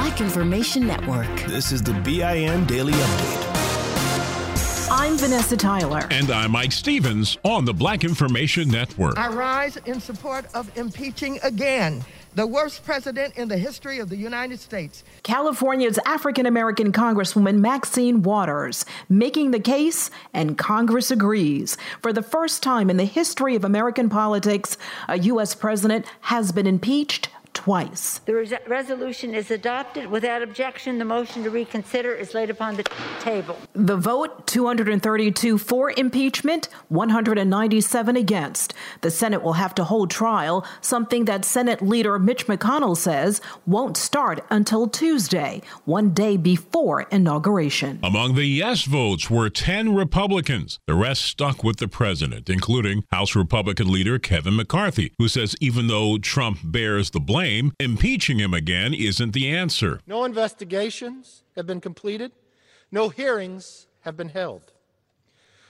Black Information Network. This is the BIN Daily Update. I'm Vanessa Tyler. And I'm Mike Stevens on the Black Information Network. I rise in support of impeaching again the worst president in the history of the United States. California's African-American Congresswoman Maxine Waters making the case, and Congress agrees. For the first time in the history of American politics, a U.S. president has been impeached twice. The resolution is adopted without objection. The motion to reconsider is laid upon the table. The vote, 232 for impeachment, 197 against. The Senate will have to hold trial, something that Senate leader Mitch McConnell says won't start until Tuesday, one day before inauguration. Among the yes votes were 10 Republicans. The rest stuck with the president, including House Republican leader Kevin McCarthy, who says even though Trump bears the blame, impeaching him again isn't the answer. No investigations have been completed. No hearings have been held.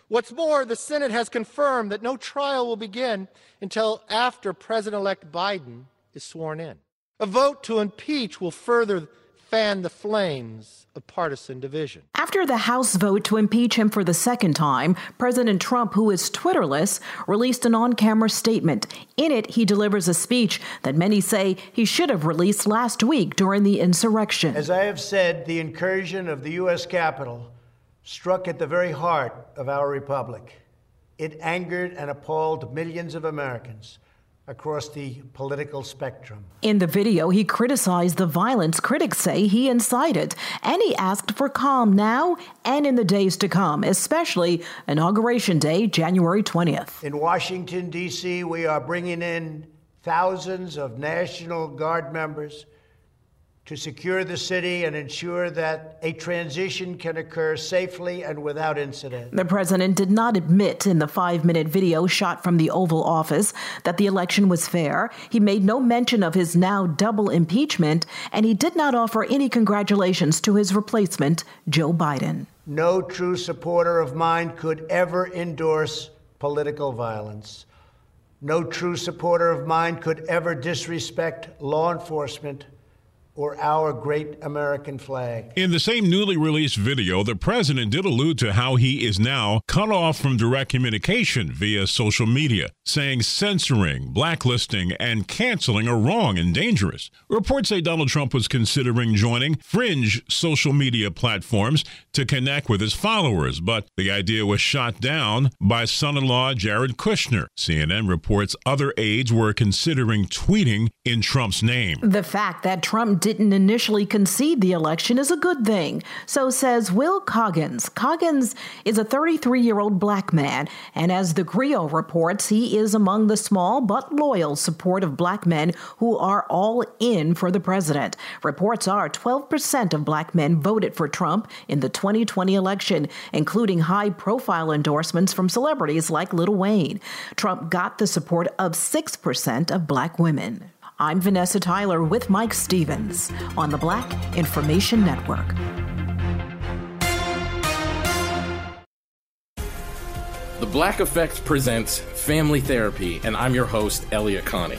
What's more, the Senate has confirmed that no trial will begin until after President-elect Biden is sworn in. A vote to impeach will further fan the flames of partisan division. After the House vote to impeach him for the second time, President Trump, who is Twitterless, released an on-camera statement. In it, he delivers a speech that many say he should have released last week during the insurrection. As I have said, the incursion of the U.S. Capitol struck at the very heart of our republic. It angered and appalled millions of Americans across the political spectrum. In the video, he criticized the violence critics say he incited, and he asked for calm now and in the days to come, especially Inauguration Day, January 20th. In Washington, D.C., we are bringing in thousands of National Guard members to secure the city and ensure that a transition can occur safely and without incident. The president did not admit in the 5-minute video shot from the Oval Office that the election was fair. He made no mention of his now double impeachment, and he did not offer any congratulations to his replacement, Joe Biden. No true supporter of mine could ever endorse political violence. No true supporter of mine could ever disrespect law enforcement or our great American flag. In the same newly released video, the president did allude to how he is now cut off from direct communication via social media, saying censoring, blacklisting, and canceling are wrong and dangerous. Reports say Donald Trump was considering joining fringe social media platforms to connect with his followers, but the idea was shot down by son-in-law Jared Kushner. CNN reports other aides were considering tweeting in Trump's name. The fact that Trump didn't initially concede the election is a good thing, so says Will Coggins. Coggins is a 33-year-old black man, and as the Grio reports, he is among the small but loyal support of black men who are all in for the president. Reports are 12% of black men voted for Trump in the 2020 election, including high-profile endorsements from celebrities like Lil Wayne. Trump got the support of 6% of black women. I'm Vanessa Tyler with Mike Stevens on the Black Information Network. The Black Effect presents Family Therapy, and I'm your host, Elliot Connie.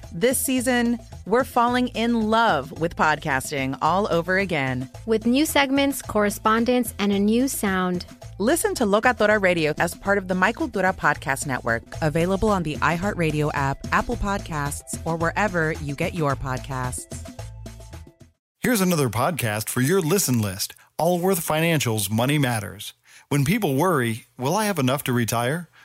This season, we're falling in love with podcasting all over again. With new segments, correspondence, and a new sound. Listen to Locatora Radio as part of the Michael Dura Podcast Network. Available on the iHeartRadio app, Apple Podcasts, or wherever you get your podcasts. Here's another podcast for your listen list. Allworth Financial's Money Matters. When people worry, will I have enough to retire?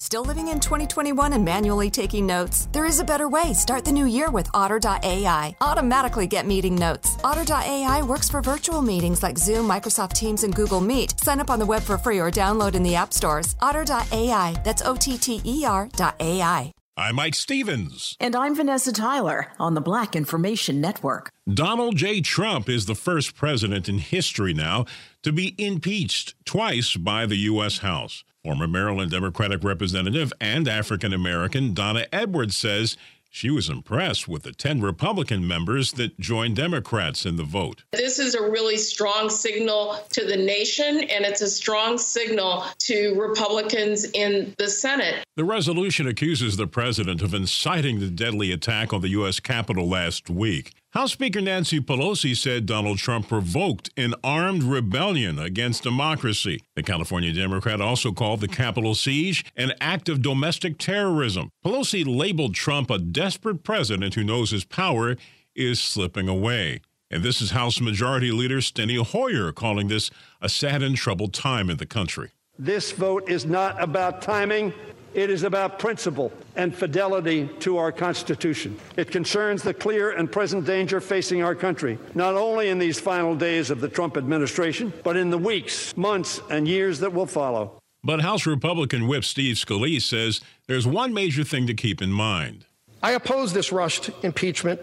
Still living in 2021 and manually taking notes? There is a better way. Start the new year with Otter.ai. Automatically get meeting notes. Otter.ai works for virtual meetings like Zoom, Microsoft Teams, and Google Meet. Sign up on the web for free or download in the app stores. Otter.ai. That's OTTER.ai. I'm Mike Stevens. And I'm Vanessa Tyler on the Black Information Network. Donald J. Trump is the first president in history now to be impeached twice by the U.S. House. Former Maryland Democratic Representative and African-American Donna Edwards says she was impressed with the 10 Republican members that joined Democrats in the vote. This is a really strong signal to the nation, and it's a strong signal to Republicans in the Senate. The resolution accuses the president of inciting the deadly attack on the U.S. Capitol last week. House Speaker Nancy Pelosi said Donald Trump provoked an armed rebellion against democracy. The California Democrat also called the Capitol siege an act of domestic terrorism. Pelosi labeled Trump a desperate president who knows his power is slipping away. And this is House Majority Leader Steny Hoyer calling this a sad and troubled time in the country. This vote is not about timing. It is about principle and fidelity to our Constitution. It concerns the clear and present danger facing our country, not only in these final days of the Trump administration, but in the weeks, months, and years that will follow. But House Republican Whip Steve Scalise says there's one major thing to keep in mind. I oppose this rushed impeachment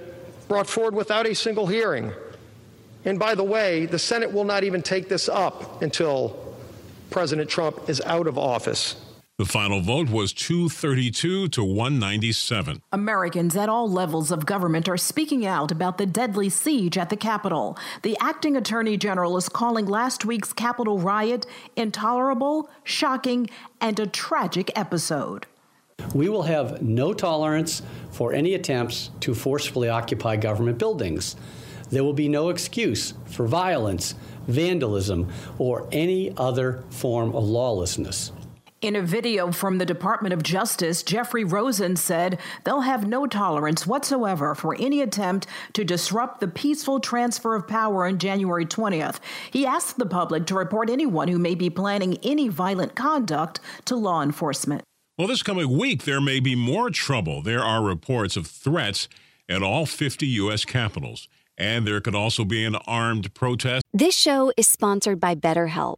brought forward without a single hearing. And by the way, the Senate will not even take this up until President Trump is out of office. The final vote was 232 to 197. Americans at all levels of government are speaking out about the deadly siege at the Capitol. The acting attorney general is calling last week's Capitol riot intolerable, shocking, and a tragic episode. We will have no tolerance for any attempts to forcefully occupy government buildings. There will be no excuse for violence, vandalism, or any other form of lawlessness. In a video from the Department of Justice, Jeffrey Rosen said they'll have no tolerance whatsoever for any attempt to disrupt the peaceful transfer of power on January 20th. He asked the public to report anyone who may be planning any violent conduct to law enforcement. Well, this coming week, there may be more trouble. There are reports of threats at all 50 U.S. capitals, and there could also be an armed protest. This show is sponsored by BetterHelp.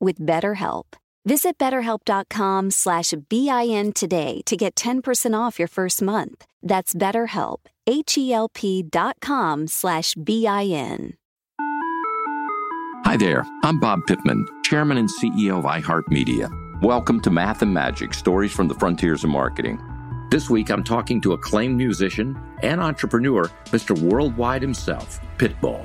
with BetterHelp. Visit BetterHelp.com/BIN today to get 10% off your first month. That's BetterHelp, HELP.com/BIN. Hi there, I'm Bob Pittman, Chairman and CEO of iHeartMedia. Welcome to Math and Magic, Stories from the Frontiers of Marketing. This week, I'm talking to acclaimed musician and entrepreneur, Mr. Worldwide himself, Pitbull.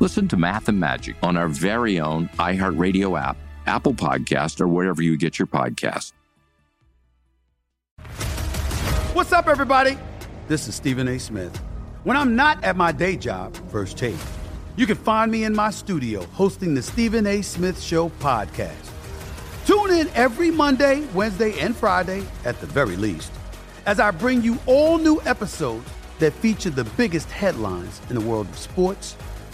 Listen to Math and Magic on our very own iHeartRadio app, Apple Podcast, or wherever you get your podcasts. What's up, everybody? This is Stephen A. Smith. When I'm not at my day job, First Take, you can find me in my studio hosting the Stephen A. Smith Show podcast. Tune in every Monday, Wednesday, and Friday, at the very least, as I bring you all new episodes that feature the biggest headlines in the world of sports,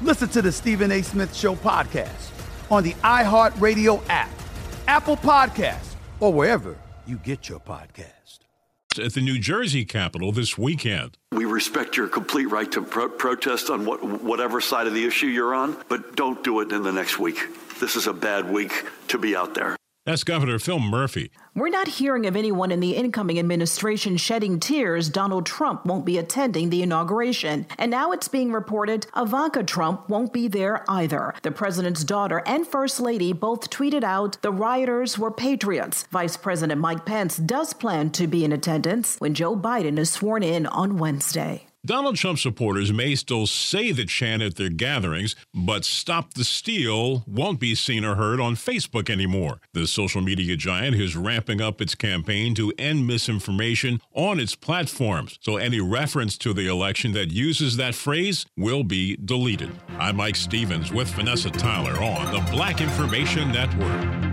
listen to the Stephen A. Smith Show podcast on the iHeartRadio app, Apple Podcasts, or wherever you get your podcast. At the New Jersey Capitol this weekend. We respect your complete right to protest on whatever side of the issue you're on, but don't do it in the next week. This is a bad week to be out there. That's Governor Phil Murphy. We're not hearing of anyone in the incoming administration shedding tears Donald Trump won't be attending the inauguration. And now it's being reported Ivanka Trump won't be there either. The president's daughter and first lady both tweeted out the rioters were patriots. Vice President Mike Pence does plan to be in attendance when Joe Biden is sworn in on Wednesday. Donald Trump supporters may still say the chant at their gatherings, but Stop the Steal won't be seen or heard on Facebook anymore. The social media giant is ramping up its campaign to end misinformation on its platforms, so any reference to the election that uses that phrase will be deleted. I'm Mike Stevens with Vanessa Tyler on the Black Information Network.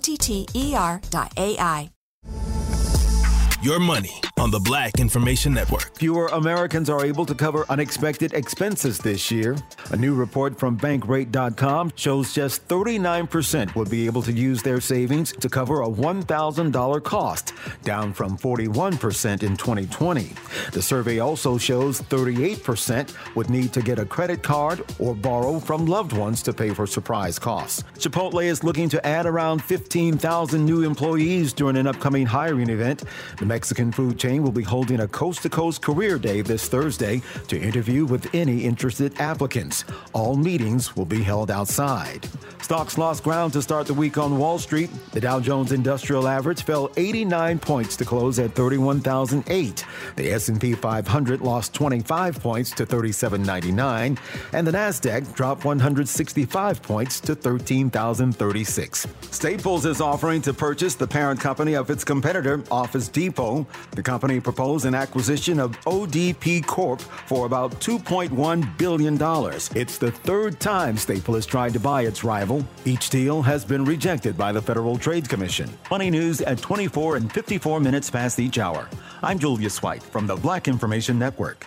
OTTER.ai. Your money on the Black Information Network. Fewer Americans are able to cover unexpected expenses this year. A new report from Bankrate.com shows just 39% will be able to use their savings to cover a $1,000 cost, down from 41% in 2020. The survey also shows 38% would need to get a credit card or borrow from loved ones to pay for surprise costs. Chipotle is looking to add around 15,000 new employees during an upcoming hiring event. The Mexican food chain McClain will be holding a coast-to-coast career day this Thursday to interview with any interested applicants. All meetings will be held outside. Stocks lost ground to start the week on Wall Street. The Dow Jones Industrial Average fell 89 points to close at 31,008. The S&P 500 lost 25 points to 3799, and the Nasdaq dropped 165 points to 13,036. Staples is offering to purchase the parent company of its competitor, Office Depot. The company proposed an acquisition of ODP Corp for about $2.1 billion. It's the third time Staples has tried to buy its rival. Each deal has been rejected by the Federal Trade Commission. Money News at 24 and 54 minutes past each hour. I'm Julia Swift from the Black Information Network.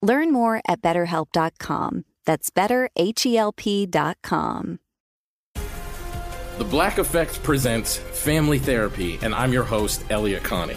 Learn more at BetterHelp.com. That's BetterHelp.com. The Black Effect presents Family Therapy, and I'm your host, Elliot Connie.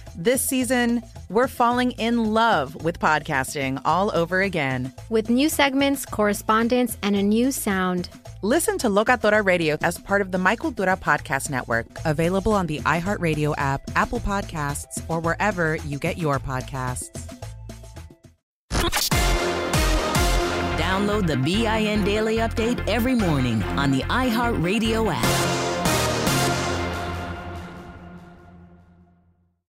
This season, we're falling in love with podcasting all over again. With new segments, correspondence, and a new sound. Listen to Locatora Radio as part of the My Cultura Podcast Network. Available on the iHeartRadio app, Apple Podcasts, or wherever you get your podcasts. Download the BIN Daily Update every morning on the iHeartRadio app.